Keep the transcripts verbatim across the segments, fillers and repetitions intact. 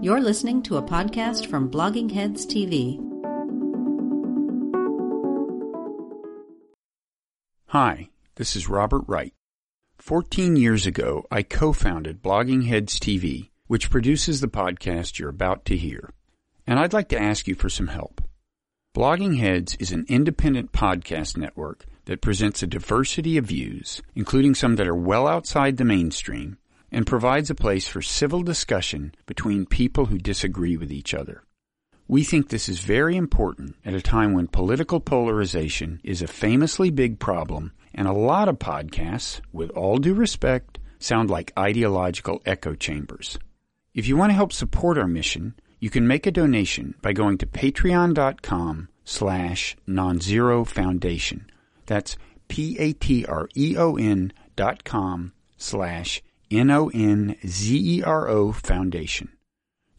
You're listening to a podcast from Blogging Heads T V. Hi, this is Robert Wright. Fourteen years ago, I co-founded Blogging Heads T V, which produces the podcast you're about to hear. And I'd like to ask you for some help. Blogging Heads is an independent podcast network that presents a diversity of views, including some that are well outside the mainstream, and provides a place for civil discussion between people who disagree with each other. We think this is very important at a time when political polarization is a famously big problem, and a lot of podcasts, with all due respect, sound like ideological echo chambers. If you want to help support our mission, you can make a donation by going to patreon.com slash non-zero foundation. That's P-A-T-R-E-O-N dot com slash N-O-N-Z-E-R-O foundation.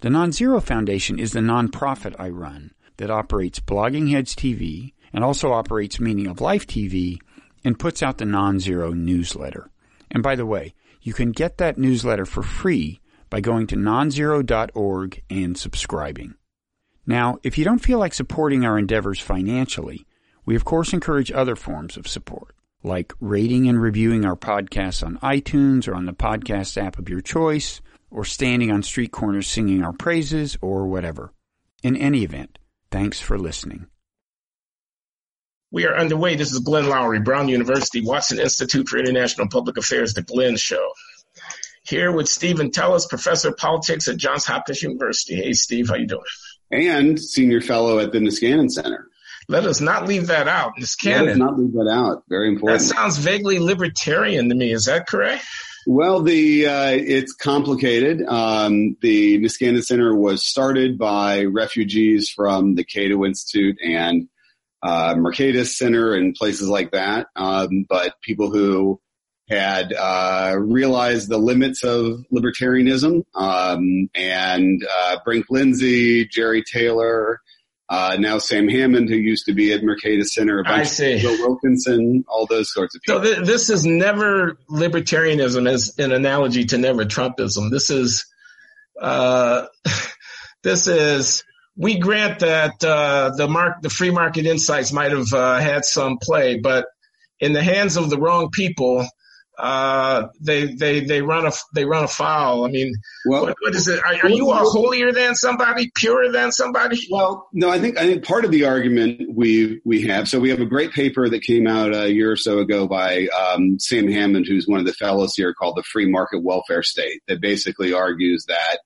The Non-Zero Foundation is the nonprofit I run that operates Blogging Heads T V and also operates Meaning of Life T V and puts out the Non-Zero newsletter. And by the way, you can get that newsletter for free by going to nonzero dot org and subscribing. Now, if you don't feel like supporting our endeavors financially, we of course encourage other forms of support, like rating and reviewing our podcasts on iTunes or on the podcast app of your choice, or standing on street corners singing our praises, or whatever. In any event, thanks for listening. We are underway. This is Glenn Lowry, Brown University, Watson Institute for International Public Affairs, The Glenn Show. Here with Stephen Tellis, Professor of Politics at Johns Hopkins University. Hey, Steve, how you doing? And Senior Fellow at the Niskanen Center. Let us not leave that out. Niskanen. Let us not leave that out. Very important. That sounds vaguely libertarian to me. Is that correct? Well, the uh, it's complicated. Um, the Niskanen Center was started by refugees from the Cato Institute and uh, Mercatus Center and places like that, um, but people who had uh, realized the limits of libertarianism, um, and uh, Brink Lindsey, Jerry Taylor, Uh, now Sam Hammond, who used to be at Mercatus Center, a bunch I see. Of Will Wilkinson, all those sorts of people. So th- this is never libertarianism as an analogy to never Trumpism. This is, uh, this is, we grant that, uh, the mark, the free market insights might have, uh, had some play, but in the hands of the wrong people, uh, they, they, they run a, they run afoul. I mean, well, what, what is it? Are, are you all holier than somebody, purer than somebody? Well, no, I think, I think part of the argument we, we have, so we have a great paper that came out a year or so ago by, um, Sam Hammond, who's one of the fellows here, called The Free Market Welfare State, that basically argues that,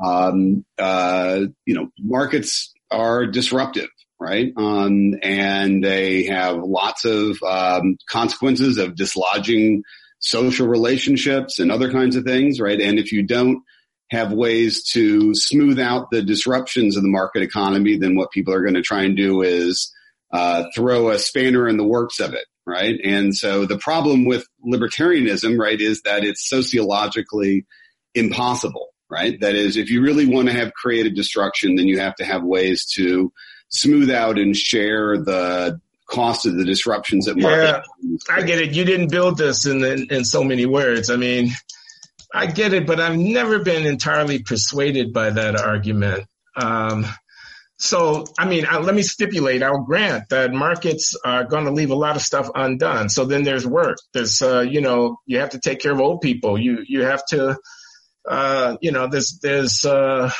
um, uh, you know, markets are disruptive. Right. Um, and they have lots of, um, consequences of dislodging social relationships and other kinds of things. Right. And if you don't have ways to smooth out the disruptions of the market economy, then what people are going to try and do is, uh, throw a spanner in the works of it. Right. And so the problem with libertarianism, right, is that it's sociologically impossible. Right. That is, if you really want to have creative destruction, then you have to have ways to smooth out and share the cost of the disruptions that market. Yeah, I get it. You didn't build this in, in in so many words. I mean, I get it, but I've never been entirely persuaded by that argument. Um, so, I mean, I, let me stipulate. I'll grant that markets are going to leave a lot of stuff undone. So then there's work. There's, uh, you know, you have to take care of old people. You you have to, uh, you know, there's there's. Uh,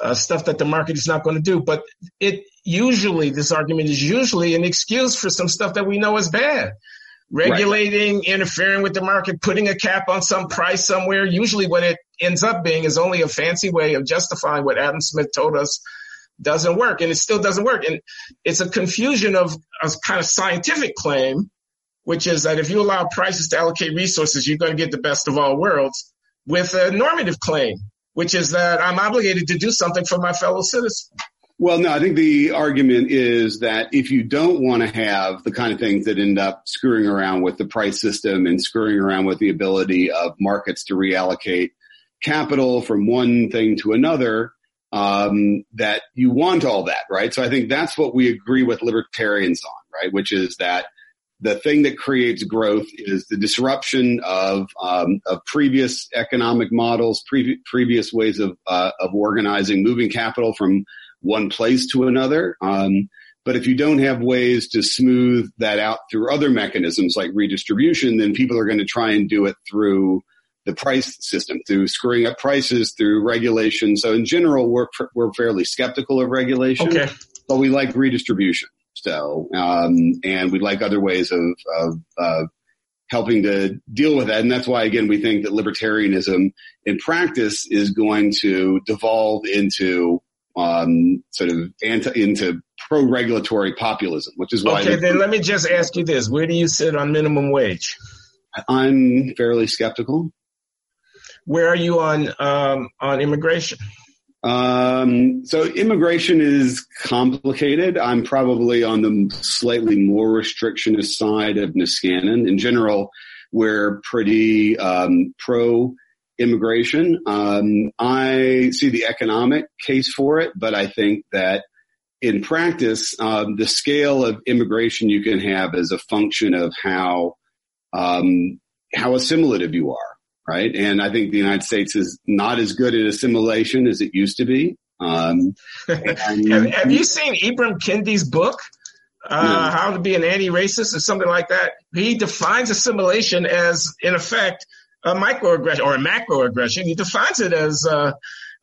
Uh, stuff that the market is not going to do. But it usually, this argument is usually an excuse for some stuff that we know is bad. Regulating, right. Interfering with the market, putting a cap on some price somewhere. Usually what it ends up being is only a fancy way of justifying what Adam Smith told us doesn't work. And it still doesn't work. And it's a confusion of a kind of scientific claim, which is that if you allow prices to allocate resources, you're going to get the best of all worlds, with a normative claim, which is that I'm obligated to do something for my fellow citizens. Well, no, I think the argument is that if you don't want to have the kind of things that end up screwing around with the price system and screwing around with the ability of markets to reallocate capital from one thing to another, um, that you want all that, right? So I think that's what we agree with libertarians on, right, which is that the thing that creates growth is the disruption of um, of previous economic models, pre- previous ways of uh, of organizing, moving capital from one place to another. Um, but if you don't have ways to smooth that out through other mechanisms like redistribution, then people are going to try and do it through the price system, through screwing up prices, through regulation. So in general, we're we're fairly skeptical of regulation, okay. but we like redistribution. So, um, and we like other ways of, of, uh, helping to deal with that. And that's why, again, we think that libertarianism in practice is going to devolve into, um, sort of anti, into pro-regulatory populism, which is why. Okay. Then let me just ask you this. Where do you sit on minimum wage? I'm fairly skeptical. Where are you on, um, on immigration? Um, so immigration is complicated. I'm probably on the slightly more restrictionist side of Niskanen. In general, we're pretty, um, pro immigration. Um, I see the economic case for it, but I think that in practice, um, the scale of immigration you can have is a function of how, um, how assimilative you are. Right. And I think the United States is not as good at assimilation as it used to be. Um, and, have, have you seen Ibram Kendi's book, uh, no. How to Be an Anti-Racist or something like that? He defines assimilation as, in effect, a microaggression or a macroaggression. He defines it as uh,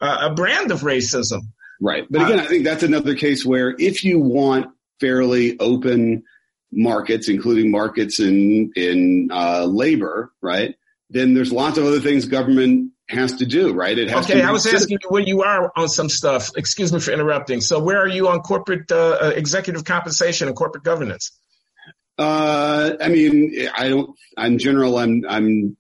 a brand of racism. Right. But again, uh, I think that's another case where if you want fairly open markets, including markets in, in uh, labor, right, then there's lots of other things government has to do, right? It has okay, to I was citizens. asking you where you are on some stuff. Excuse me for interrupting. So where are you on corporate uh, executive compensation and corporate governance? Uh, I mean, I don't, in general, I'm, I'm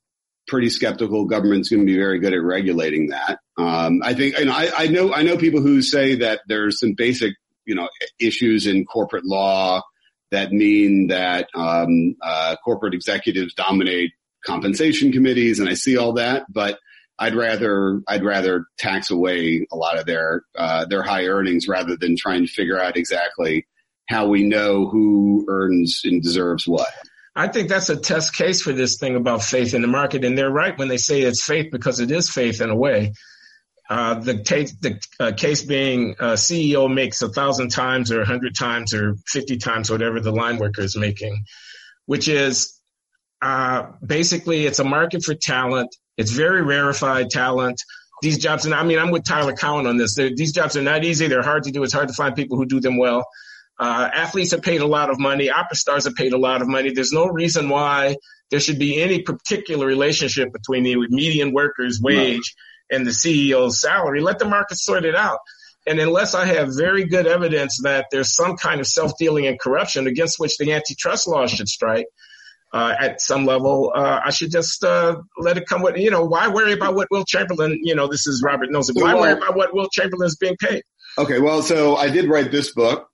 pretty skeptical government's going to be very good at regulating that. Um, I think, you know, I, I know, I know people who say that there's some basic, you know, issues in corporate law that mean that, um, uh, corporate executives dominate compensation committees, and I see all that, but I'd rather I'd rather tax away a lot of their uh, their high earnings rather than trying to figure out exactly how we know who earns and deserves what. I think that's a test case for this thing about faith in the market, and they're right when they say it's faith because it is faith in a way. Uh, the case, the uh, case being uh, C E O makes a thousand times or a hundred times or fifty times whatever the line worker is making, which is. Uh, basically, it's a market for talent. It's very rarefied talent. These jobs, and I mean, I'm with Tyler Cowen on this. They're, these jobs are not easy. They're hard to do. It's hard to find people who do them well. Uh, athletes are paid a lot of money. Opera stars are paid a lot of money. There's no reason why there should be any particular relationship between the median worker's wage no. and the C E O's salary. Let the market sort it out. And unless I have very good evidence that there's some kind of self-dealing and corruption against which the antitrust laws should strike, Uh, at some level, uh, I should just uh, let it come with, you know, why worry about what Wilt Chamberlain, you know, this is Robert Nozick. Why well, worry about what Wilt Chamberlain is being paid? Okay, well, so I did write this book.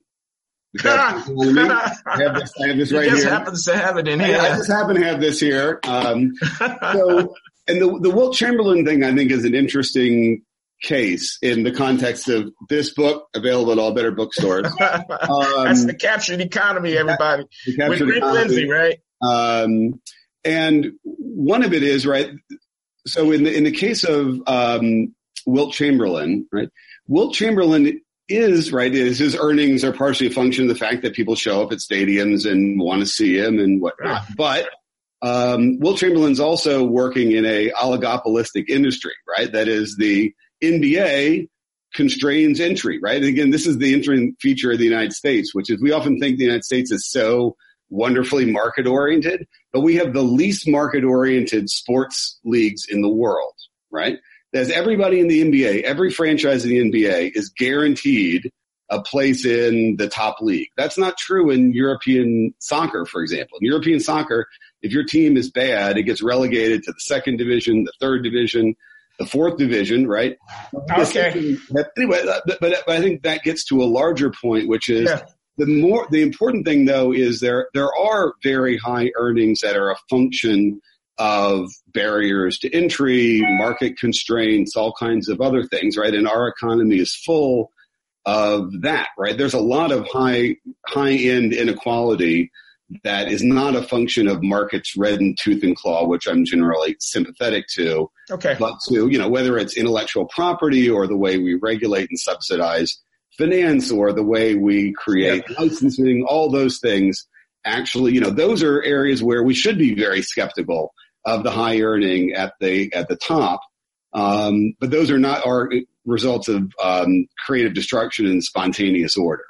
I, have this, I have this right here. He just happens to have it in here. I, I just happen to have this here. Um, so, and the, the Wilt Chamberlain thing, I think, is an interesting case in the context of this book, available at all better bookstores. Um, That's the captured economy, everybody. The captured with Brink Lindsey, right? Um, and one of it is, right, so in the, in the case of, um, Wilt Chamberlain, right, Wilt Chamberlain is, right, is his earnings are partially a function of the fact that people show up at stadiums and want to see him and whatnot. But, um, Wilt Chamberlain's also working in a oligopolistic industry, right? That is, the N B A constrains entry, right? And again, this is the interesting feature of the United States, which is we often think the United States is so wonderfully market oriented, but we have the least market oriented sports leagues in the world, right? As everybody in the N B A, every franchise in the N B A is guaranteed a place in the top league. That's not true in European soccer, for example. In European soccer, if your team is bad, it gets relegated to the second division, the third division, the fourth division, right? Okay. Anyway, but, but I think that gets to a larger point, which is, yeah. The more the important thing, though, is there there are very high earnings that are a function of barriers to entry, market constraints, all kinds of other things, right? And our economy is full of that, right? There's a lot of high high end inequality that is not a function of markets red and tooth and claw, which I'm generally sympathetic to, okay. but to, you know, whether it's intellectual property or the way we regulate and subsidize finance or the way we create yeah. licensing, all those things. Actually, you know, those are areas where we should be very skeptical of the high earning at the, at the top. Um, but those are not our results of um, creative destruction and spontaneous order.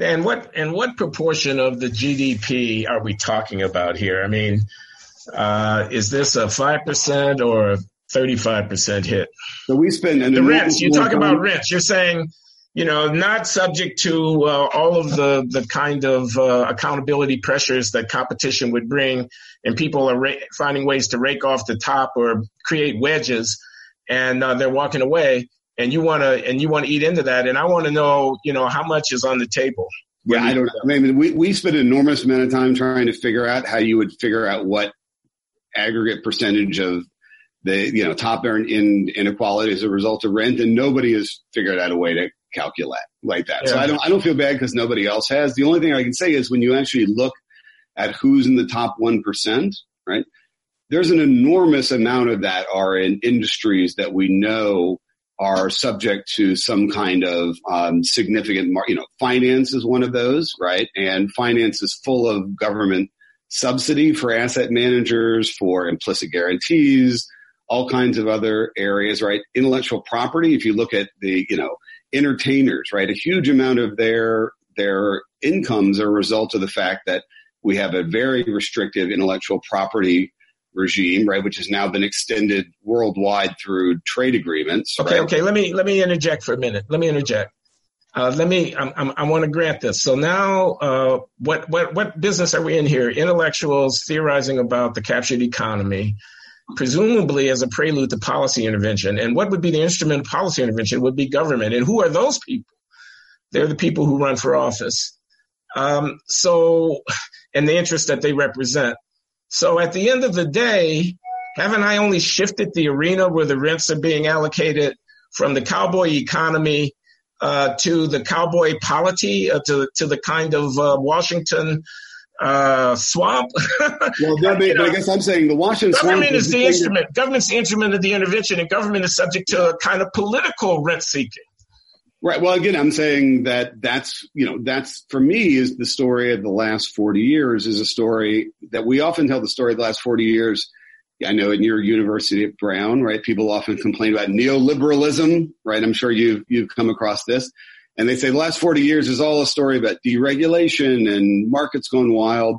And what and what proportion of the G D P are we talking about here? I mean, uh, is this a five percent or a thirty-five percent hit? So we spend and the rents. You talk about rents. You're saying, you know, not subject to uh, all of the the kind of uh, accountability pressures that competition would bring, and people are ra- finding ways to rake off the top or create wedges, and uh, they're walking away. And you want to, and you want to eat into that. And I want to know, you know, how much is on the table. Yeah, I don't know. I mean, we, we spent an enormous amount of time trying to figure out how you would figure out what aggregate percentage of the, you know, top earn in inequality as a result of rent. And nobody has figured out a way to calculate like that. Yeah. So I don't, I don't feel bad because nobody else has. The only thing I can say is when you actually look at who's in the top one percent, right? There's an enormous amount of that are in industries that we know are subject to some kind of um, significant, mar- you know, finance is one of those, right? And finance is full of government subsidy for asset managers, for implicit guarantees, all kinds of other areas, right? Intellectual property, if you look at the, you know, entertainers, right? A huge amount of their their incomes are a result of the fact that we have a very restrictive intellectual property regime, right, which has now been extended worldwide through trade agreements. Okay, right? okay. Let me let me interject for a minute. Let me interject. Uh, let me. I'm, I'm, I want to grant this. So now, uh, what what what business are we in here? Intellectuals theorizing about the captured economy, presumably as a prelude to policy intervention. And what would be the instrument of policy intervention? Would be government. And who are those people? They're the people who run for office. Um, so, and the interests that they represent. So at the end of the day, haven't I only shifted the arena where the rents are being allocated from the cowboy economy uh, to the cowboy polity, uh, to, to the kind of uh, Washington uh, swamp? Well, that may, but I guess I'm saying the Washington government swamp is the instrument. That... Government's the instrument of the intervention, and government is subject to a kind of political rent seeking. Right. Well, again, I'm saying that that's, you know, that's for me is the story of the last forty years is a story that we often tell the story of the last forty years. I know in your university at Brown, right, people often complain about neoliberalism, right? I'm sure you've, you've come across this. And they say the last forty years is all a story about deregulation and markets going wild.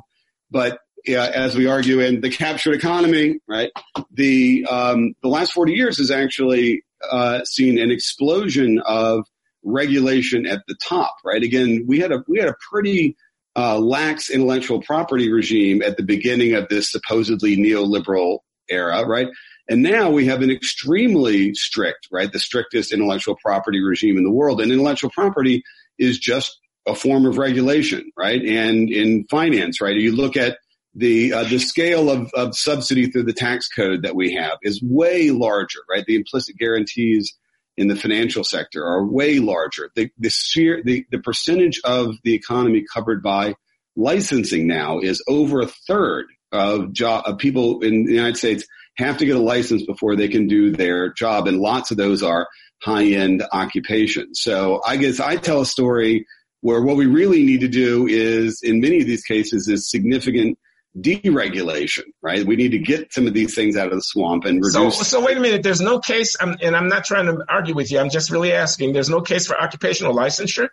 But yeah, as we argue in the captured economy, right, the, um, the last forty years has actually uh, seen an explosion of regulation at the top, right? Again, we had a we had a pretty uh, lax intellectual property regime at the beginning of this supposedly neoliberal era, right? And now we have an extremely strict, right, the strictest intellectual property regime in the world. And intellectual property is just a form of regulation, right? And in finance, right, you look at the uh, the scale of, of subsidy through the tax code that we have is way larger, right? The implicit guarantees in the financial sector are way larger. The, the, sheer, the, the percentage of the economy covered by licensing now is over a third of, job, of people in the United States have to get a license before they can do their job. And lots of those are high-end occupations. So I guess I tell a story where what we really need to do is, in many of these cases, is significant deregulation, right? We need to get some of these things out of the swamp and reduce. So, so wait a minute. There's no case, I'm, and I'm not trying to argue with you. I'm just really asking. There's no case for occupational licensure.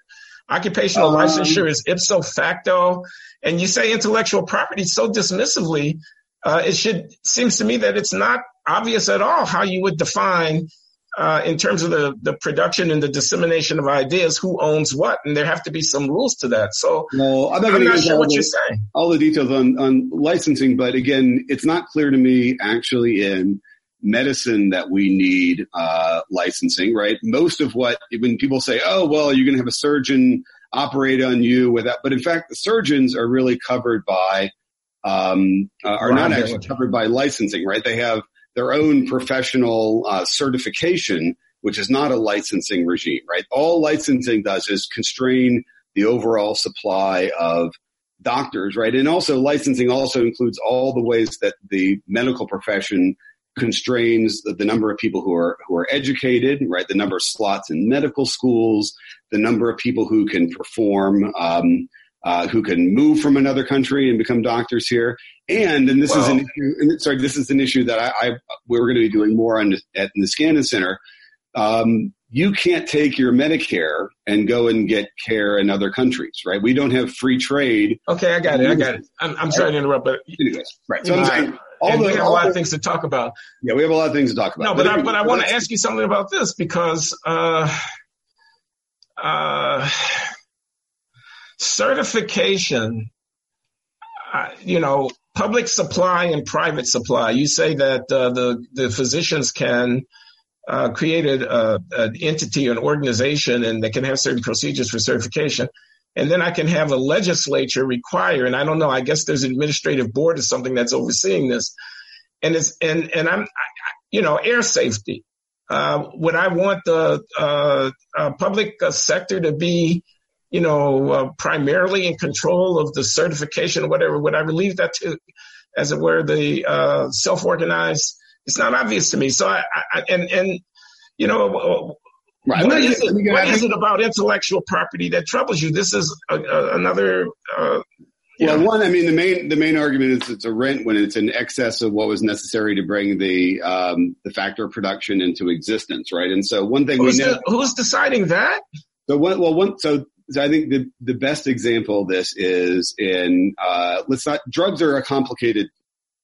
Occupational um, licensure is ipso facto, and you say intellectual property so dismissively. Uh, it should seems to me that it's not obvious at all how you would define, uh, in terms of the the production and the dissemination of ideas, who owns what, and there have to be some rules to that. So no, I'm not, I'm not sure what the, you're saying. All the details on, on licensing, but again, it's not clear to me actually in medicine that we need uh licensing, right? Most of what, when people say, oh, well, you're going to have a surgeon operate on you without, but in fact, the surgeons are really covered by, um uh, are not actually covered by licensing, right? They have their own professional uh, certification, which is not a licensing regime, right? All licensing does is constrain the overall supply of doctors, right? And also licensing also includes all the ways that the medical profession constrains the, the number of people who are who are educated, right? The number of slots in medical schools, the number of people who can perform, um, uh, who can move from another country and become doctors here. And and this wow. is an issue. And sorry, this is an issue that I, I we're going to be doing more on at the Niskanen Center. Um, you can't take your Medicare and go and get care in other countries, right? We don't have free trade. Okay, I got it. I got it. I'm, I'm sorry to interrupt, but anyways, right. So I'm saying, all the, we have all a lot the, of things to talk about. Yeah, we have a lot of things to talk about. No, but, but I but I want to ask you something about this because uh, uh, certification, uh, you know, public supply and private supply. You say that uh, the the physicians can. Uh, created uh, an entity, an organization, and they can have certain procedures for certification. And then I can have a legislature require, and I don't know, I guess there's an administrative board or something that's overseeing this. And it's and and I'm, I, you know, air safety. Uh, would I want the uh, uh, public sector to be, you know, uh, primarily in control of the certification or whatever? Would I relieve that to, as it were, the uh, self-organized? It's not obvious to me. So I, I and, and, you know, right. what, is it, what is it about intellectual property that troubles you? This is a, a, another. Uh, well, know. one, I mean, the main, the main argument is it's a rent when it's in excess of what was necessary to bring the, um, the factor of production into existence. Right. And so one thing who's we know. The, who's deciding that? So what, well, one, so. So I think the, the best example of this is in, uh, let's not, drugs are a complicated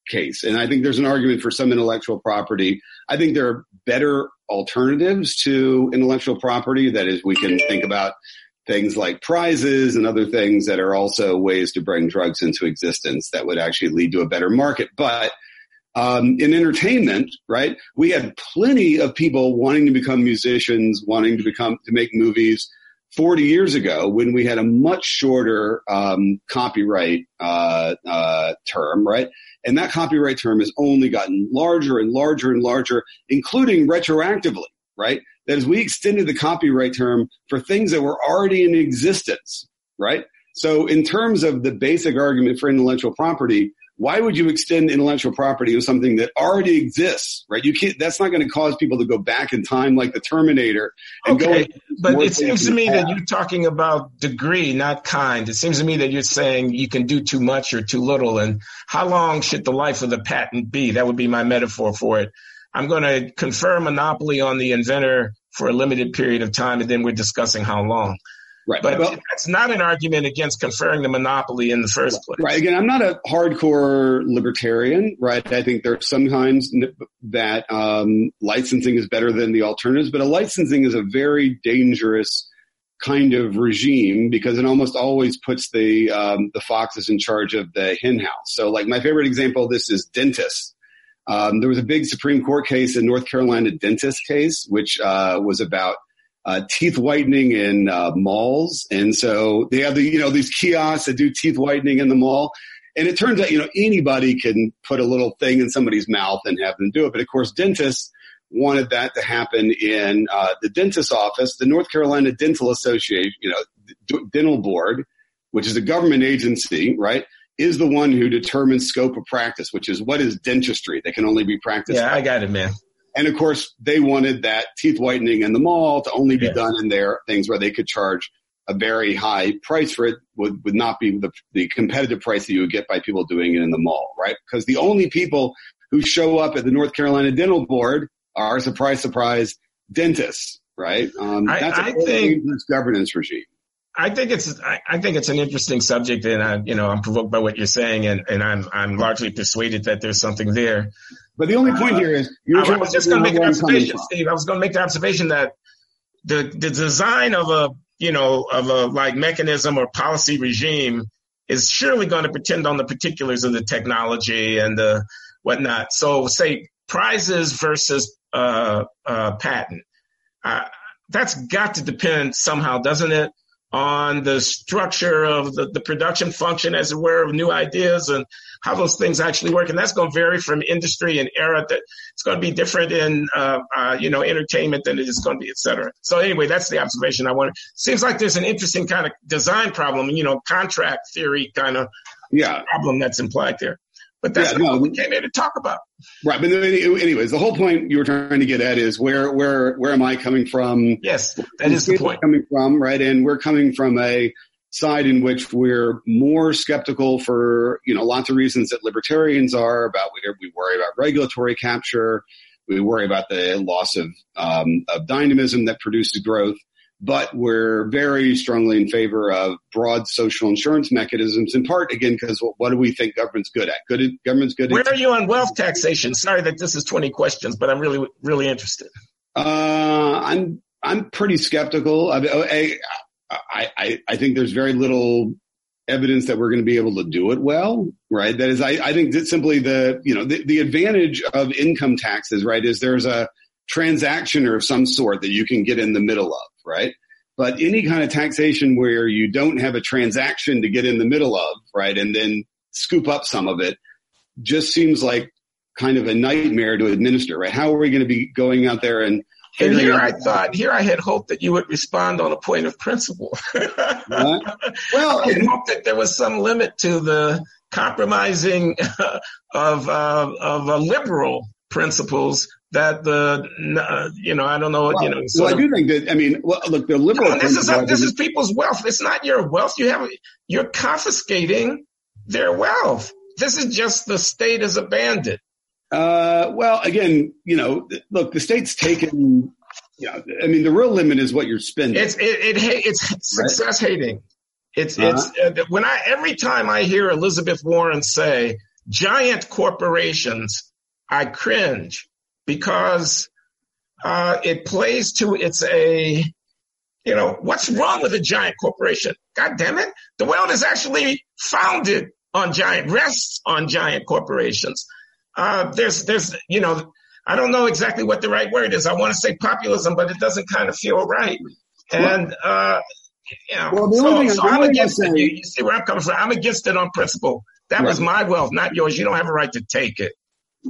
case. And I think there's an argument for some intellectual property. I think there are better alternatives to intellectual property. That is, we can think about things like prizes and other things that are also ways to bring drugs into existence that would actually lead to a better market. But um, in entertainment, right, we had plenty of people wanting to become musicians, wanting to become to make movies forty years ago when we had a much shorter um, copyright uh, uh, term, right? And that copyright term has only gotten larger and larger and larger, including retroactively, right? That is, we extended the copyright term for things that were already in existence, right? So in terms of the basic argument for intellectual property, why would you extend intellectual property to something that already exists, right? You can't, that's not going to cause people to go back in time like the Terminator. And okay, go but it seems to me that you're talking about degree, not kind. It seems to me that you're saying you can do too much or too little. And how long should the life of the patent be? That would be my metaphor for it. I'm going to confer a monopoly on the inventor for a limited period of time, and then we're discussing how long. Right. But well, that's not an argument against conferring the monopoly in the first place. Right. Again, I'm not a hardcore libertarian, right? I think there's sometimes that um, licensing is better than the alternatives, but a licensing is a very dangerous kind of regime because it almost always puts the um, the foxes in charge of the hen house. So, like, my favorite example of this is dentists. Um, there was a big Supreme Court case in North Carolina, dentist case, which uh, was about Uh, teeth whitening in uh, malls. And so they have the, you know, these kiosks that do teeth whitening in the mall. And it turns out, you know, anybody can put a little thing in somebody's mouth and have them do it. But of course, dentists wanted that to happen in uh, the dentist's office. The North Carolina Dental Association, you know, D- Dental Board, which is a government agency, right, is the one who determines scope of practice, which is what is dentistry that can only be practiced. Yeah, by. I got it, man. And, of course, they wanted that teeth whitening in the mall to only be yes. done in their things where they could charge a very high price for it would, would not be the, the competitive price that you would get by people doing it in the mall, right? Because the only people who show up at the North Carolina Dental Board are, surprise, surprise, dentists, right? Um, that's I, I a think governance regime. I think it's I, I think it's an interesting subject, and I, you know, I'm provoked by what you're saying, and, and I'm I'm largely persuaded that there's something there. But the only point uh, here is you're I, I was just going to make an observation, Steve. I was going to make the observation that the the design of a you know of a like mechanism or policy regime is surely going to pretend on the particulars of the technology and the whatnot. So, say prizes versus uh, uh, patent. Uh, that's got to depend somehow, doesn't it? on the structure of the, the production function, as it were, of new ideas and how those things actually work. And that's going to vary from industry and era. That it's going to be different in, uh, uh, you know, entertainment than it is going to be, et cetera. So anyway, that's the observation I wanted. Seems like there's an interesting kind of design problem, you know, contract theory kind of yeah. problem that's implied there. But that's yeah, what no, we came here to talk about. Right. But anyways, the whole point you were trying to get at is where, where, where am I coming from? Yes, that and is the point. Coming from, right? And we're coming from a side in which we're more skeptical for, you know, lots of reasons that libertarians are about. We, we worry about regulatory capture. We worry about the loss of, um, of dynamism that produces growth. But we're very strongly in favor of broad social insurance mechanisms, in part, again, because what do we think government's good at? Good, government's good at. Where are you on wealth taxation? Sorry that this is twenty questions, but I'm really, really interested. Uh, I'm, I'm pretty skeptical. I, I, I, I think there's very little evidence that we're going to be able to do it well, right? That is, I, I think that simply the, you know, the, the advantage of income taxes, right, is there's a transactioner of some sort that you can get in the middle of. Right. But any kind of taxation where you don't have a transaction to get in the middle of, right, and then scoop up some of it just seems like kind of a nightmare to administer, right? How are we going to be going out there and And here I thought, here I had hoped that you would respond on a point of principle. Well, I hoped that there was some limit to the compromising of, uh, of a liberal principles that the, uh, you know, I don't know, well, you know. Well, I do think that, I mean, well, look, the liberal. No, this is a, this is people's wealth. It's not your wealth. You have, you're confiscating their wealth. This is just the state is abandoned. Uh, well, again, you know, look, the state's taken, you know, I mean, the real limit is what you're spending. It's, it, it it's success hating. It's, uh-huh. it's, uh, when I, every time I hear Elizabeth Warren say giant corporations, I cringe because uh it plays to it's a, you know, what's wrong with a giant corporation? God damn it. The world is actually founded on giant, rests on giant corporations. Uh There's, there's, you know, I don't know exactly what the right word is. I want to say populism, but it doesn't kind of feel right. And, uh you know, well, so, so I'm against it. You, you see where I'm coming from. I'm against it on principle. That right. was my wealth, not yours. You don't have a right to take it.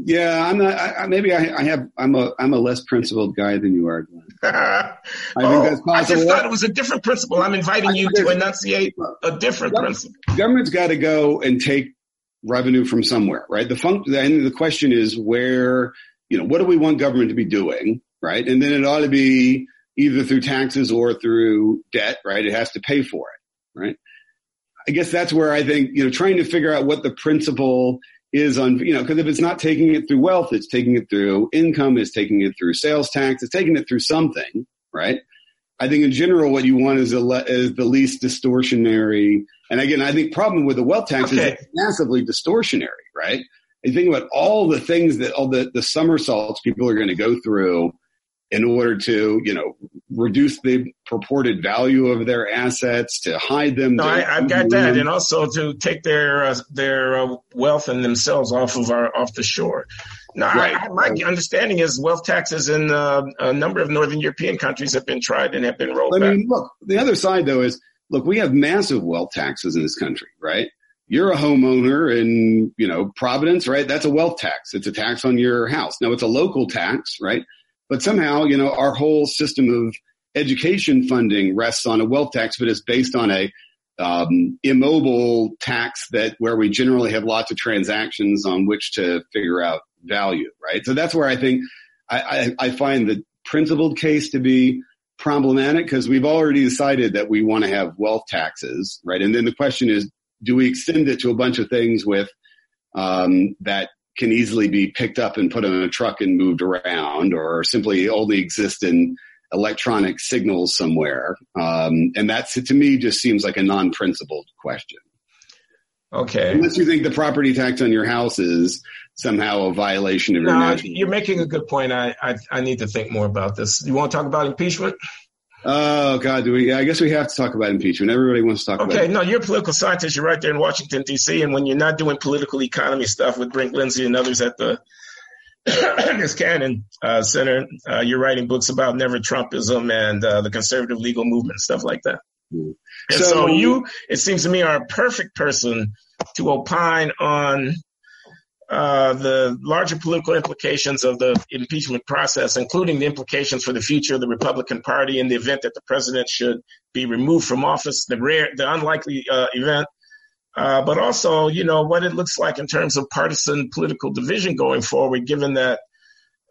Yeah, I'm not. I, maybe I, I have. I'm a. I'm a less principled guy than you are, Glenn. I oh, think that's possible. I just thought it was a different principle. I'm inviting I, you to enunciate a different government, principle. Government's got to go and take revenue from somewhere, right? The fun, the, the question is where. You know, what do we want government to be doing, right? And then it ought to be either through taxes or through debt, right? It has to pay for it, right? I guess that's where I think, you know, trying to figure out what the principle is on, you know, because if it's not taking it through wealth, it's taking it through income, it's taking it through sales tax, it's taking it through something, right? I think in general, what you want is, a le- is the least distortionary. And again, I think problem with the wealth tax okay. is it's massively distortionary, right? You think about all the things that all the, the somersaults people are going to go through in order to, you know, reduce the purported value of their assets, to hide them. No, I, I've got that. And also to take their, uh, their uh, wealth and themselves off of our, off the shore. Now, right. I, I, my understanding is wealth taxes in uh, a number of Northern European countries have been tried and have been rolled I back. I mean, look, the other side though is, look, we have massive wealth taxes in this country, right? You're a homeowner in, you know, Providence, right? That's a wealth tax. It's a tax on your house. Now it's a local tax, right? But somehow, you know, our whole system of education funding rests on a wealth tax, but it's based on a um, immobile tax that where we generally have lots of transactions on which to figure out value, right? So that's where I think I, I, I find the principled case to be problematic because we've already decided that we want to have wealth taxes, right? And then the question is, do we extend it to a bunch of things with um, that can easily be picked up and put in a truck and moved around or simply only exist in electronic signals somewhere. Um, and that's, to me, just seems like a non-principled question. Okay. Unless you think the property tax on your house is somehow a violation of your no, national... You're making a good point. I, I I need to think more about this. You want to talk about impeachment? Oh, God, do we? I guess we have to talk about impeachment. Everybody wants to talk okay, about it. Okay, no, you're a political scientist. You're right there in Washington, D C, and when you're not doing political economy stuff with Brink Lindsey and others at the Niskanen uh, Center, uh, you're writing books about never-Trumpism and uh, the conservative legal movement, stuff like that. And so, so you, it seems to me, are a perfect person to opine on uh, the larger political implications of the impeachment process, including the implications for the future of the Republican Party in the event that the president should be removed from office, the rare, the unlikely uh, event. Uh, but also, you know, what it looks like in terms of partisan political division going forward, given that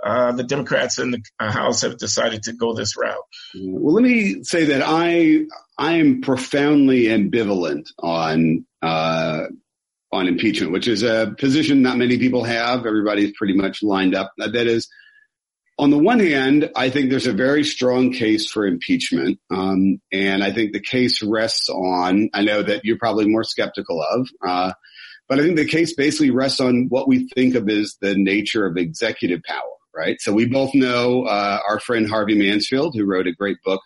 uh, the Democrats in the House have decided to go this route. Well, let me say that I I am profoundly ambivalent on uh, on impeachment, which is a position not many people have. Everybody's pretty much lined up. That is, on the one hand, I think there's a very strong case for impeachment, um, and I think the case rests on, I know that you're probably more skeptical of, uh, but I think the case basically rests on what we think of as the nature of executive power, right? So we both know uh, our friend Harvey Mansfield, who wrote a great book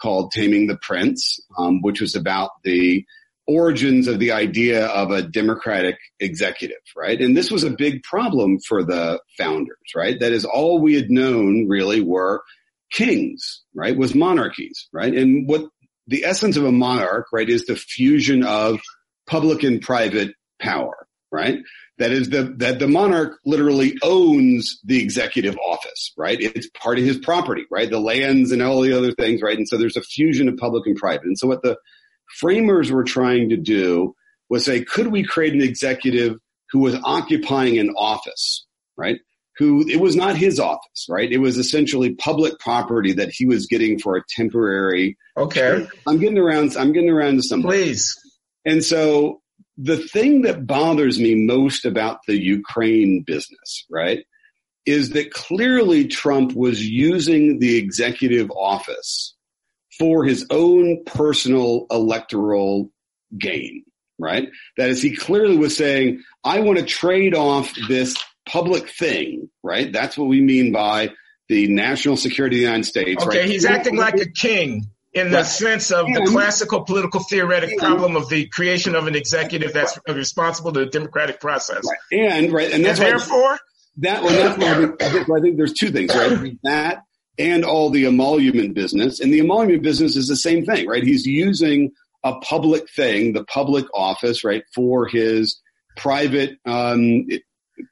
called Taming the Prince, um, which was about the origins of the idea of a democratic executive, right? And this was a big problem for the founders, right? That is, all we had known really were kings, right? Was monarchies, right? And what the essence of a monarch, right, is the fusion of public and private power, right? That is the, that the monarch literally owns the executive office, right? It's part of his property, right? The lands and all the other things, right? And so there's a fusion of public and private. And so what the framers were trying to do was say, could we create an executive who was occupying an office, right? Who, it was not his office, right? It was essentially public property that he was getting for a temporary. Okay. I'm getting around, I'm getting around to something. Please. And so the thing that bothers me most about the Ukraine business, right, is that clearly Trump was using the executive office for his own personal electoral gain, right? That is, he clearly was saying, I want to trade off this public thing, right? That's what we mean by the national security of the United States. Okay, right? He's acting like a king in the right. sense of the classical political theoretic and, problem of the creation of an executive that's right. responsible to the democratic process. Right. And, right, and that's and therefore? That, well, that's why I, think, I, think, I think there's two things, right? That and all the emolument business. And the emolument business is the same thing, right? He's using a public thing, the public office, right, for his private um it,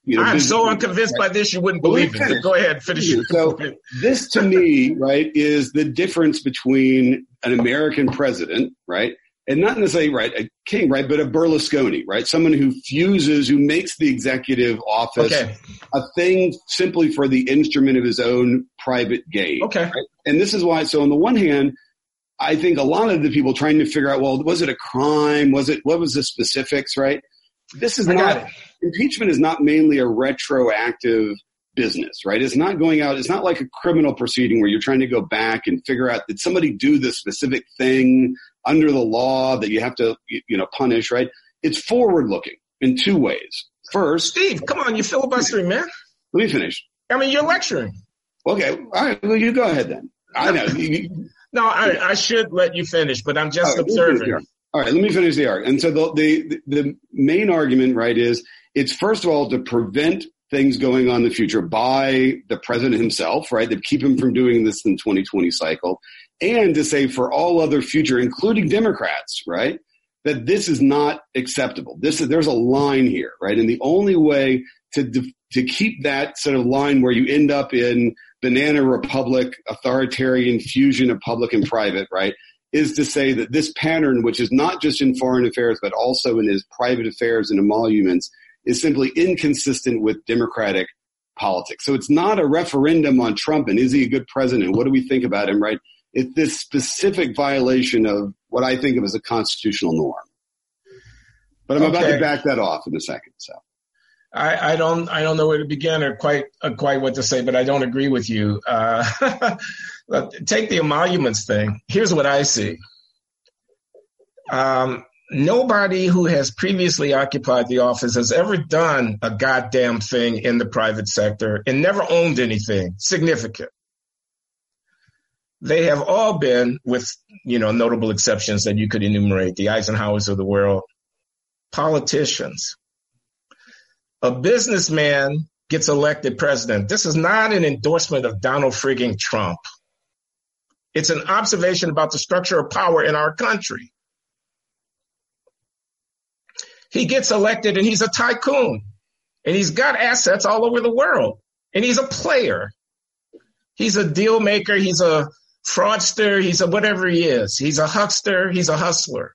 you know, I'm business. So unconvinced by this you wouldn't believe it. So go ahead, finish it. So this to me, right, is the difference between an American president, right, and not necessarily, right, a king, right, but a Berlusconi, right, someone who fuses, who makes the executive office okay. a thing simply for the instrument of his own private gain. Okay. Right? And this is why, so on the one hand, I think a lot of the people trying to figure out, well, was it a crime? Was it, what was the specifics, right? This is I not, impeachment is not mainly a retroactive business, right? It's not going out, it's not like a criminal proceeding where you're trying to go back and figure out, did somebody do this specific thing under the law that you have to, you know, punish, right? It's forward-looking in two ways. First, Steve, come on, you're filibustering, man. Let me finish. I mean, you're lecturing. Okay, all right. Well, you go ahead then. I know. no, I, I should let you finish, but I'm just all right, observing. All right, let me finish the argument. And so the, the the main argument, right, is it's first of all to prevent things going on in the future by the president himself, right? To keep him from doing this in the twenty twenty cycle. And to say for all other future, including Democrats, right, that this is not acceptable. This is, there's a line here, right? And the only way to to keep that sort of line where you end up in banana republic, authoritarian fusion of public and private, right, is to say that this pattern, which is not just in foreign affairs, but also in his private affairs and emoluments, is simply inconsistent with democratic politics. So it's not a referendum on Trump and is he a good president? What do we think about him, right? It's this specific violation of what I think of as a constitutional norm. But I'm okay. about to back that off in a second. So I, I don't I don't know where to begin or quite uh, quite what to say, but I don't agree with you. Uh, take the emoluments thing. Here's what I see. Um, nobody who has previously occupied the office has ever done a goddamn thing in the private sector and never owned anything significant. They have all been, with, you know, notable exceptions that you could enumerate, the Eisenhowers of the world, politicians. A businessman gets elected president. This is not an endorsement of Donald frigging Trump. It's an observation about the structure of power in our country. He gets elected and he's a tycoon and he's got assets all over the world and he's a player. He's a deal maker. He's a fraudster. He's a whatever he is. He's a huckster. He's a hustler.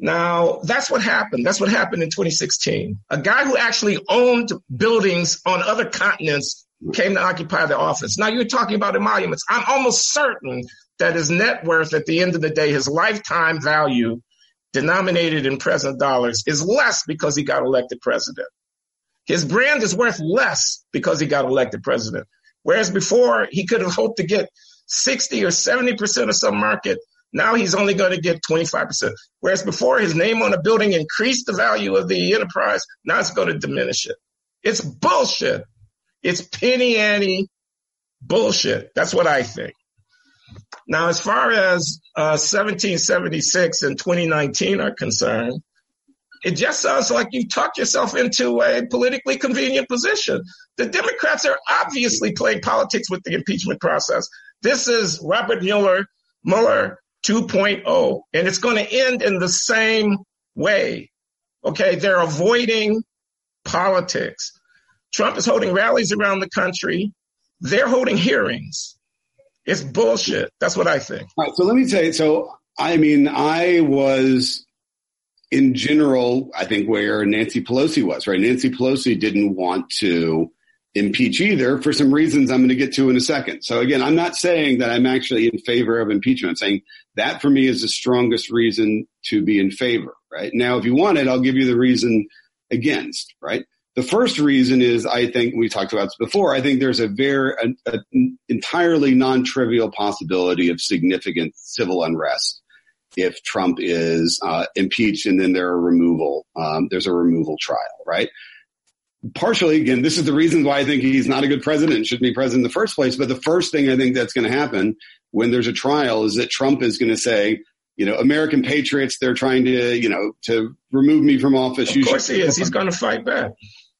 Now, that's what happened. That's what happened in twenty sixteen. A guy who actually owned buildings on other continents came to occupy the office. Now, you're talking about emoluments. I'm almost certain that his net worth at the end of the day, his lifetime value denominated in present dollars, is less because he got elected president. His brand is worth less because he got elected president. Whereas before, he could have hoped to get sixty or seventy percent of some market. Now he's only going to get twenty-five percent. Whereas before, his name on a building increased the value of the enterprise. Now it's going to diminish it. It's bullshit. It's penny ante bullshit. That's what I think. Now, as far as uh, seventeen seventy-six and twenty nineteen are concerned, it just sounds like you talked yourself into a politically convenient position. The Democrats are obviously playing politics with the impeachment process. This is Robert Mueller, Mueller two point oh, and it's going to end in the same way. Okay, they're avoiding politics. Trump is holding rallies around the country. They're holding hearings. It's bullshit. That's what I think. All right, so let me tell you. So, I mean, I was in general, I think where Nancy Pelosi was, right? Nancy Pelosi didn't want to impeach either for some reasons I'm going to get to in a second. So again, I'm not saying that I'm actually in favor of impeachment. I'm saying that for me is the strongest reason to be in favor, right? Now, if you want it, I'll give you the reason against, right? The first reason is, I think we talked about this before, I think there's a very a, a entirely non-trivial possibility of significant civil unrest if Trump is uh, impeached and then there are removal, um, there's a removal trial, right? Partially, again, this is the reason why I think he's not a good president, shouldn't be president in the first place. But the first thing I think that's going to happen when there's a trial is that Trump is going to say, you know, American patriots, they're trying to, you know, to remove me from office. Of you course should- he is. He's going to fight back.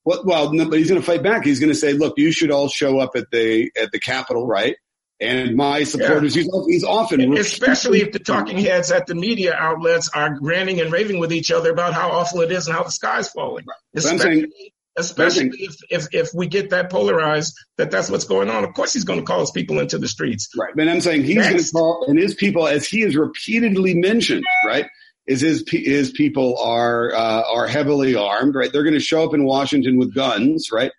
Well, well, no, but he's going to fight back. He's going to say, look, you should all show up at the at the Capitol, right? And my supporters, yeah. he's, he's often... And especially if the talking heads at the media outlets are ranting and raving with each other about how awful it is and how the sky's falling. Right. Especially, saying, especially saying, if, if, if we get that polarized, that that's what's going on. Of course he's going to call his people into the streets. Right. And I'm saying he's going to call... And his people, as he has repeatedly mentioned, right... is his his people are uh, are heavily armed, right? They're going to show up in Washington with guns, right?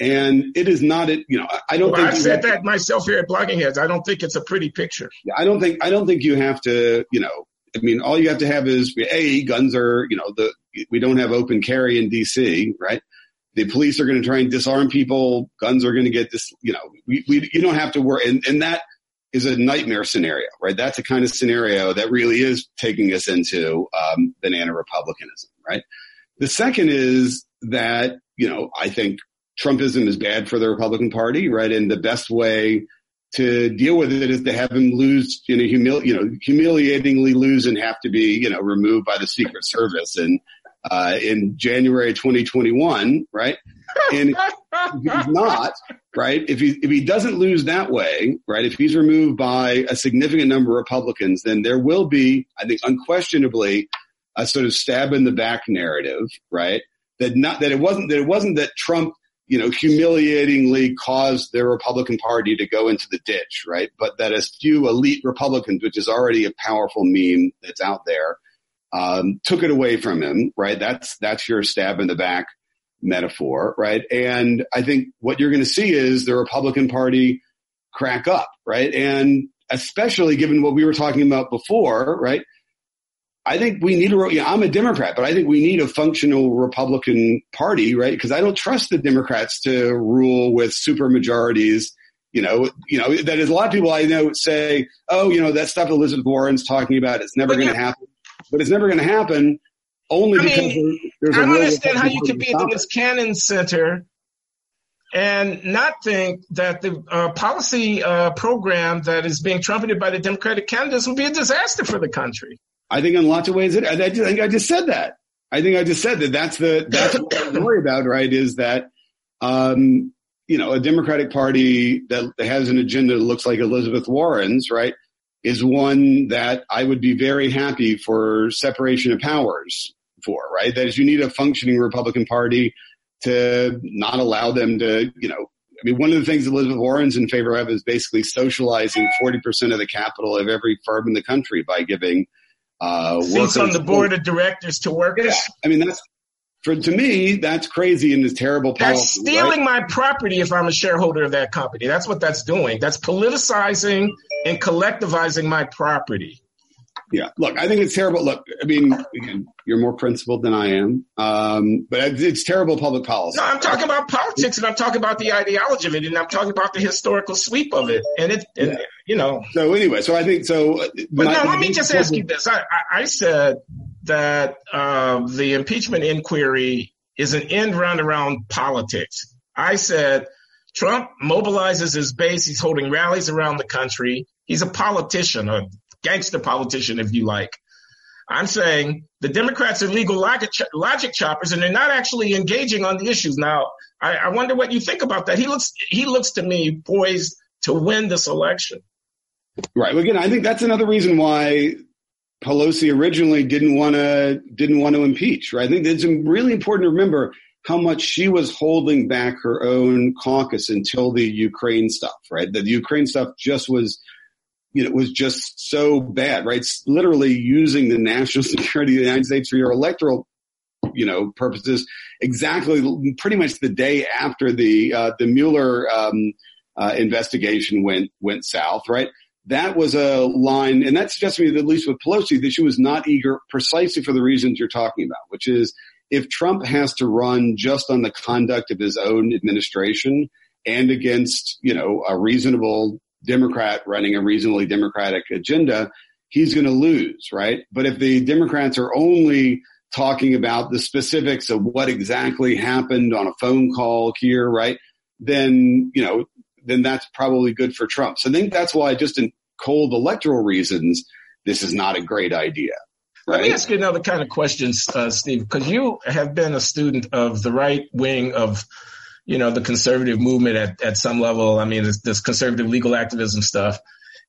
And it is not, a, you know, I don't well, think I've said that to, myself here at Blogging Heads. I don't think it's a pretty picture. Yeah, I don't think I don't think you have to, you know, I mean, all you have to have is a guns are, you know, the we don't have open carry in D C, right? The police are going to try and disarm people. Guns are going to get this, you know, we, we you don't have to worry, and and that. Is a nightmare scenario, right? That's the kind of scenario that really is taking us into um, banana republicanism, right? The second is that, you know, I think Trumpism is bad for the Republican Party, right? And the best way to deal with it is to have him lose, you know, humili- you know humiliatingly lose and have to be, you know, removed by the Secret Service and uh, in January twenty twenty-one, right? And if he's not, right, if he if he doesn't lose that way, right, if he's removed by a significant number of Republicans, then there will be, I think, unquestionably a sort of stab in the back narrative, right? That not that it wasn't that it wasn't that Trump, you know, humiliatingly caused the Republican Party to go into the ditch, right? But that a few elite Republicans, which is already a powerful meme that's out there, um, took it away from him, right? That's that's your stab in the back metaphor, right? And I think what you're going to see is the Republican Party crack up, right? And especially given what we were talking about before, right? I think we need a, you know, I'm a Democrat, but I think we need a functional Republican Party, right? Because I don't trust the Democrats to rule with super majorities. You know, you know, that is a lot of people I know say, oh, you know, that stuff Elizabeth Warren's talking about, it's never going to happen, but it's never going to happen. Only I mean, because I don't understand how you could be at the Niskanen Center and not think that the uh, policy uh, program that is being trumpeted by the Democratic candidates will be a disaster for the country. I think in lots of ways, it, I, I, just, I just said that. I think I just said that that's, the, that's what I worry about, right, is that um, you know, a Democratic Party that has an agenda that looks like Elizabeth Warren's, right, is one that I would be very happy for separation of powers for, right? That is, you need a functioning Republican Party to not allow them to, you know, I mean, one of the things Elizabeth Warren's in favor of is basically socializing forty percent of the capital of every firm in the country by giving uh, workers on the board of directors to workers. Yeah. I mean, that's, for, to me, that's crazy and is terrible policy. That's stealing right? my property if I'm a shareholder of that company. That's what that's doing. That's politicizing and collectivizing my property. Yeah. Look, I think it's terrible. Look, I mean, again, you're more principled than I am, um, but it's terrible public policy. No, I'm talking about politics, and I'm talking about the ideology of it, and I'm talking about the historical sweep of it. And it, and, yeah. you know. So anyway, so I think so. But now let me just problem. ask you this. I, I, I said that uh, the impeachment inquiry is an end run around politics. I said Trump mobilizes his base. He's holding rallies around the country. He's a politician, a gangster politician, if you like. I'm saying the Democrats are legal logic, logic choppers, and they're not actually engaging on the issues. Now, I, I wonder what you think about that. He looks, he looks to me poised to win this election. Right. Well, again, I think that's another reason why Pelosi originally didn't want to didn't want to impeach, right? I think it's really important to remember how much she was holding back her own caucus until the Ukraine stuff, right? The Ukraine stuff just was, you know, was just so bad, right? It's literally using the national security of the United States for your electoral, you know, purposes. Exactly, pretty much the day after the uh, the Mueller um, uh, investigation went went south, right? That was a line, and that suggests to me that at least with Pelosi, that she was not eager precisely for the reasons you're talking about, which is if Trump has to run just on the conduct of his own administration and against, you know, a reasonable Democrat running a reasonably Democratic agenda, he's going to lose, right? But if the Democrats are only talking about the specifics of what exactly happened on a phone call here, right, then, you know, then that's probably good for Trump. So I think that's why, just in cold electoral reasons, this is not a great idea. Right? Let me ask you another kind of question, uh, Steve, because you have been a student of the right wing of, you know, the conservative movement at, at some level. I mean, this, this conservative legal activism stuff.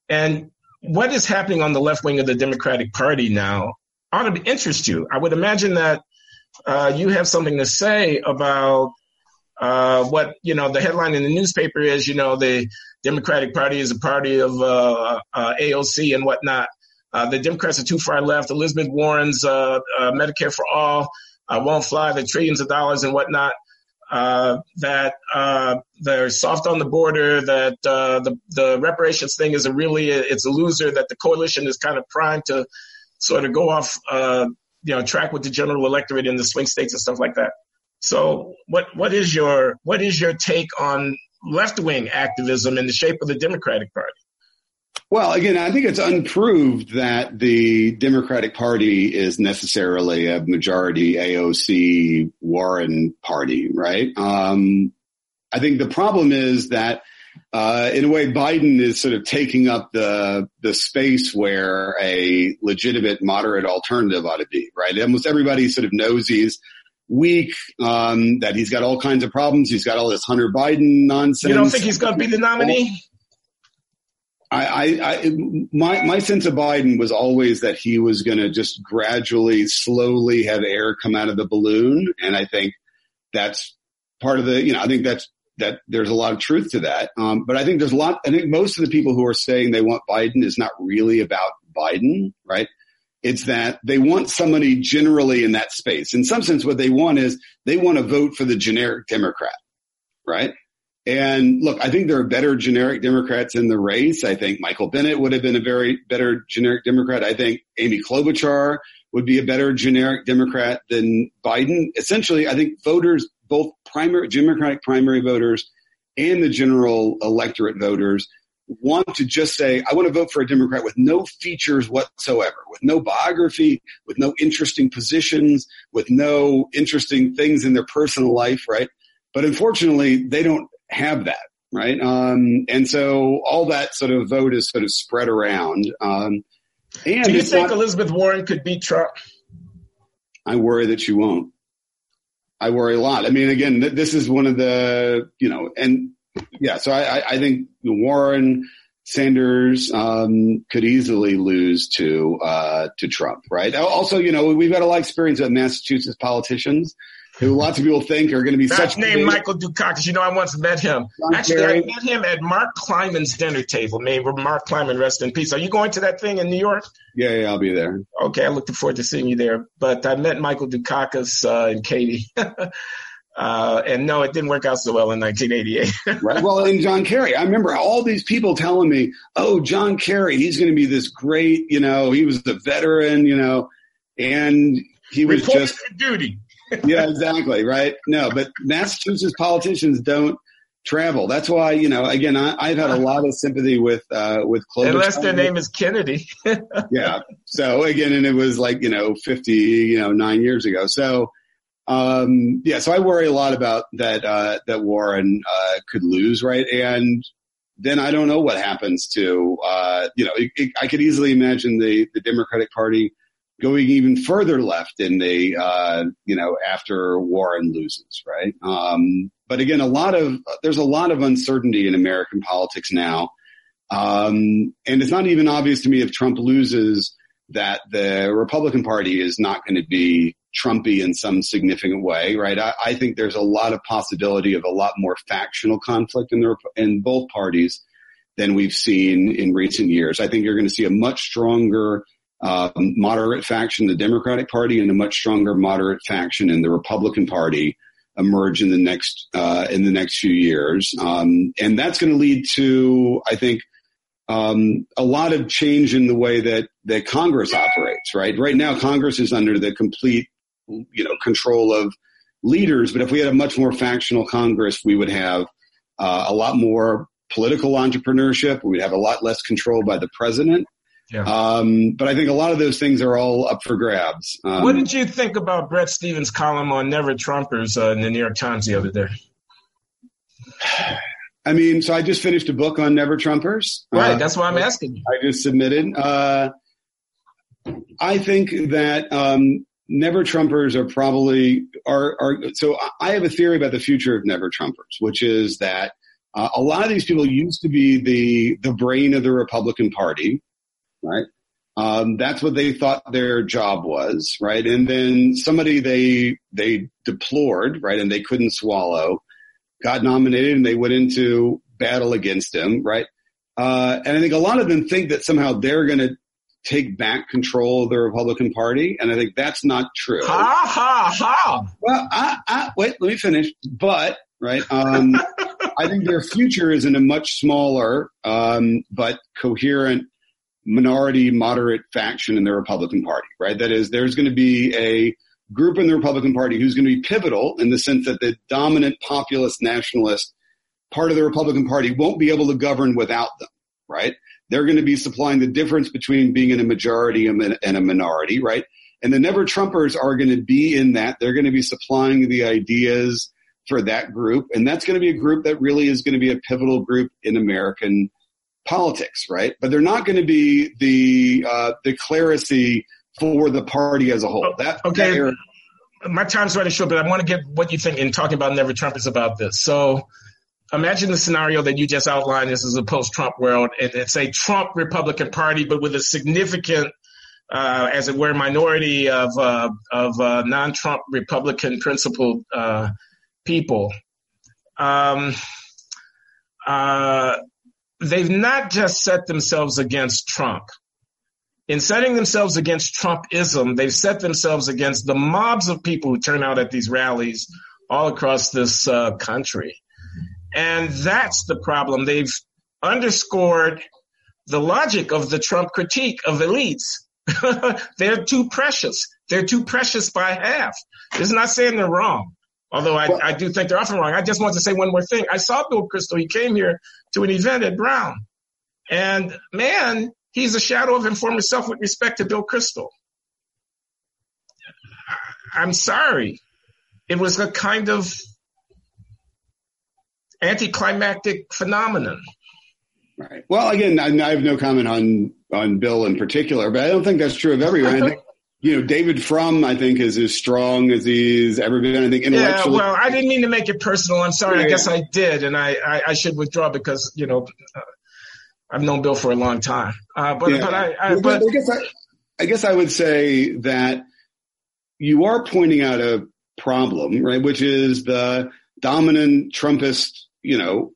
And what is happening on the left wing of the Democratic Party now ought to interest you. I would imagine that uh, you have something to say about Uh, what, you know, the headline in the newspaper is, you know, the Democratic Party is a party of uh, uh, A O C and whatnot. Uh, the Democrats are too far left. Elizabeth Warren's uh, uh, Medicare for All uh, won't fly, the trillions of dollars and whatnot, uh, that uh, they're soft on the border, that uh, the, the reparations thing is a really, it's a loser, that the coalition is kind of primed to sort of go off, uh, you know, track with the general electorate in the swing states and stuff like that. So what what is your what is your take on left-wing activism in the shape of the Democratic Party? Well, again, I think it's unproved that the Democratic Party is necessarily a majority A O C Warren party, right? Um, I think the problem is that, uh, in a way, Biden is sort of taking up the the space where a legitimate moderate alternative ought to be, right? Almost everybody sort of knows he's weak, um, that he's got all kinds of problems. He's got all this Hunter Biden nonsense. You don't think he's going to be the nominee? I, I, I my, my sense of Biden was always that he was going to just gradually, slowly have air come out of the balloon. And I think that's part of the, you know, I think that's, that there's a lot of truth to that. Um, but I think there's a lot, I think most of the people who are saying they want Biden is not really about Biden, right? It's that they want somebody generally in that space. In some sense, what they want is they want to vote for the generic Democrat, right? And look, I think there are better generic Democrats in the race. I think Michael Bennett would have been a very better generic Democrat. I think Amy Klobuchar would be a better generic Democrat than Biden. Essentially, I think voters, both primary Democratic primary voters and the general electorate voters, want to just say, I want to vote for a Democrat with no features whatsoever, with no biography, with no interesting positions, with no interesting things in their personal life, right? But unfortunately, they don't have that, right? Um, and so all that sort of vote is sort of spread around. Um, and do you think not, Elizabeth Warren could beat Trump? I worry that she won't. I worry a lot. I mean, again, th- this is one of the, you know, and yeah, so I, I, I think Warren, Sanders um, could easily lose to uh, to Trump, right? Also, you know, we've had a lot of experience with Massachusetts politicians who lots of people think are going to be That's such named big... Michael Dukakis. You know, I once met him. John Actually, Kerry. I met him at Mark Kleiman's dinner table. May Mark Kleiman rest in peace. Are you going to that thing in New York? Yeah, yeah, I'll be there. Okay, I look forward to seeing you there. But I met Michael Dukakis uh, and Katie. Uh, and no, it didn't work out so well in nineteen eighty-eight. Right. Well, and John Kerry, I remember all these people telling me, oh, John Kerry, he's going to be this great, you know, he was the veteran, you know, and he was Reported just to duty. Yeah, exactly. Right. No, but Massachusetts politicians don't travel. That's why, you know, again, I, I've had a lot of sympathy with, uh, with Klobuchar. Unless their name is Kennedy. Yeah. So again, and it was like, you know, fifty, you know, nine years ago. So, Um, yeah, so I worry a lot about that, uh, that Warren, uh, could lose, right? And then I don't know what happens to, uh, you know, it, it, I could easily imagine the, the Democratic Party going even further left in the, uh, you know, after Warren loses, right? Um, but again, a lot of, there's a lot of uncertainty in American politics now. Um, and it's not even obvious to me if Trump loses that the Republican Party is not going to be Trumpy in some significant way, right? I, I think there's a lot of possibility of a lot more factional conflict in the in both parties than we've seen in recent years. I think you're going to see a much stronger uh, moderate faction in the Democratic Party and a much stronger moderate faction in the Republican Party emerge in the next uh, in the next few years, um, and that's going to lead to, I think, Um, a lot of change in the way that, that Congress operates, right? Right now, Congress is under the complete, you know, control of leaders. But if we had a much more factional Congress, we would have uh, a lot more political entrepreneurship. We would have a lot less control by the president. Yeah. Um, but I think a lot of those things are all up for grabs. Um, what did you think about Bret Stephens' column on Never Trumpers uh, in the New York Times the other day? I mean, so I just finished a book on Never Trumpers. Right. Uh, that's why I'm asking. I just submitted. Uh, I think that um, Never Trumpers are probably are, are. So I have a theory about the future of Never Trumpers, which is that uh, a lot of these people used to be the the brain of the Republican Party. Right. Um, that's what they thought their job was. Right. And then somebody they they deplored. Right. And they couldn't swallow. Got nominated and they went into battle against him, right? Uh, and I think a lot of them think that somehow they're going to take back control of the Republican Party, and I think that's not true. Ha, ha, ha. Well, I, I, wait, let me finish. But, right, um, I think their future is in a much smaller um, but coherent minority moderate faction in the Republican Party, right? That is, there's going to be a group in the Republican Party who's going to be pivotal in the sense that the dominant populist nationalist part of the Republican Party won't be able to govern without them, right? They're going to be supplying the difference between being in a majority and a minority, right? And the Never Trumpers are going to be in that. They're going to be supplying the ideas for that group. And that's going to be a group that really is going to be a pivotal group in American politics, right? But they're not going to be the, uh, the clerisy for the party as a whole. That, okay. That era- My time's running short, but I want to get what you think in talking about Never Trumpers about this. So imagine the scenario that you just outlined. This is a post-Trump world. It, it's a Trump Republican Party, but with a significant, uh, as it were, minority of uh, of uh, non-Trump Republican principled uh, people. Um, uh, they've not just set themselves against Trump. In setting themselves against Trumpism, they've set themselves against the mobs of people who turn out at these rallies all across this uh, country. And that's the problem. They've underscored the logic of the Trump critique of elites. They're too precious. They're too precious by half. This is not saying they're wrong, although I, I do think they're often wrong. I just want to say one more thing. I saw Bill Kristol. He came here to an event at Brown. And, man, he's a shadow of his former self with respect to Bill Kristol. I'm sorry. It was a kind of anticlimactic phenomenon. Right. Well, again, I, I have no comment on, on Bill in particular, but I don't think that's true of everyone. I think you know, David Frum, I think, is as strong as he's ever been. I think intellectually. Yeah, well, I didn't mean to make it personal. I'm sorry. Yeah, I guess yeah. I did. And I, I, I should withdraw because, you know, uh, I've known Bill for a long time. Uh, but, yeah. but, I, I, but I, guess I, I guess I would say that you are pointing out a problem, right, which is the dominant Trumpist, you know,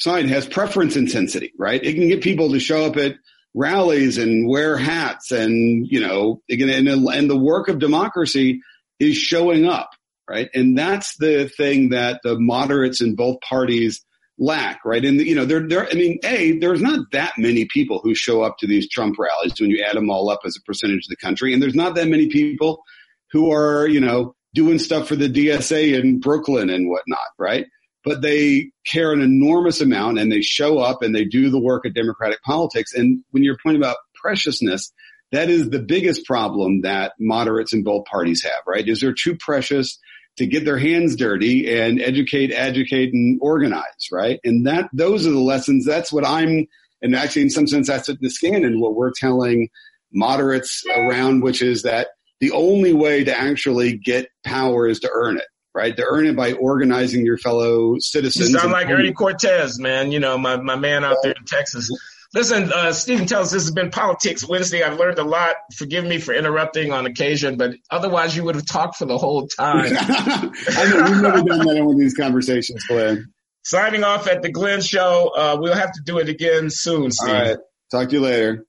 side has preference intensity, right? It can get people to show up at rallies and wear hats and, you know, and, and the work of democracy is showing up, right? And that's the thing that the moderates in both parties lack, right? And, you know, there, there, I mean, A, there's not that many people who show up to these Trump rallies when you add them all up as a percentage of the country. And there's not that many people who are, you know, doing stuff for the D S A in Brooklyn and whatnot, right? But they care an enormous amount and they show up and they do the work of democratic politics. And when you're pointing about preciousness, that is the biggest problem that moderates in both parties have, right? Is they're too precious to get their hands dirty and educate, educate, and organize, right? And that those are the lessons. That's what I'm, and actually in some sense that's what Niskanen and what we're telling moderates around, which is that the only way to actually get power is to earn it. Right, to earn it by organizing your fellow citizens. You sound like Ernie Cortez, man. You know, my, my man out there in Texas. Listen, uh, Stephen Tellis, this has been Politics Wednesday. I've learned a lot. Forgive me for interrupting on occasion, but otherwise you would have talked for the whole time. I know we've never done that in one of these conversations, Glenn. Signing off at the Glenn Show. Uh, we'll have to do it again soon, Steve. All right. Talk to you later.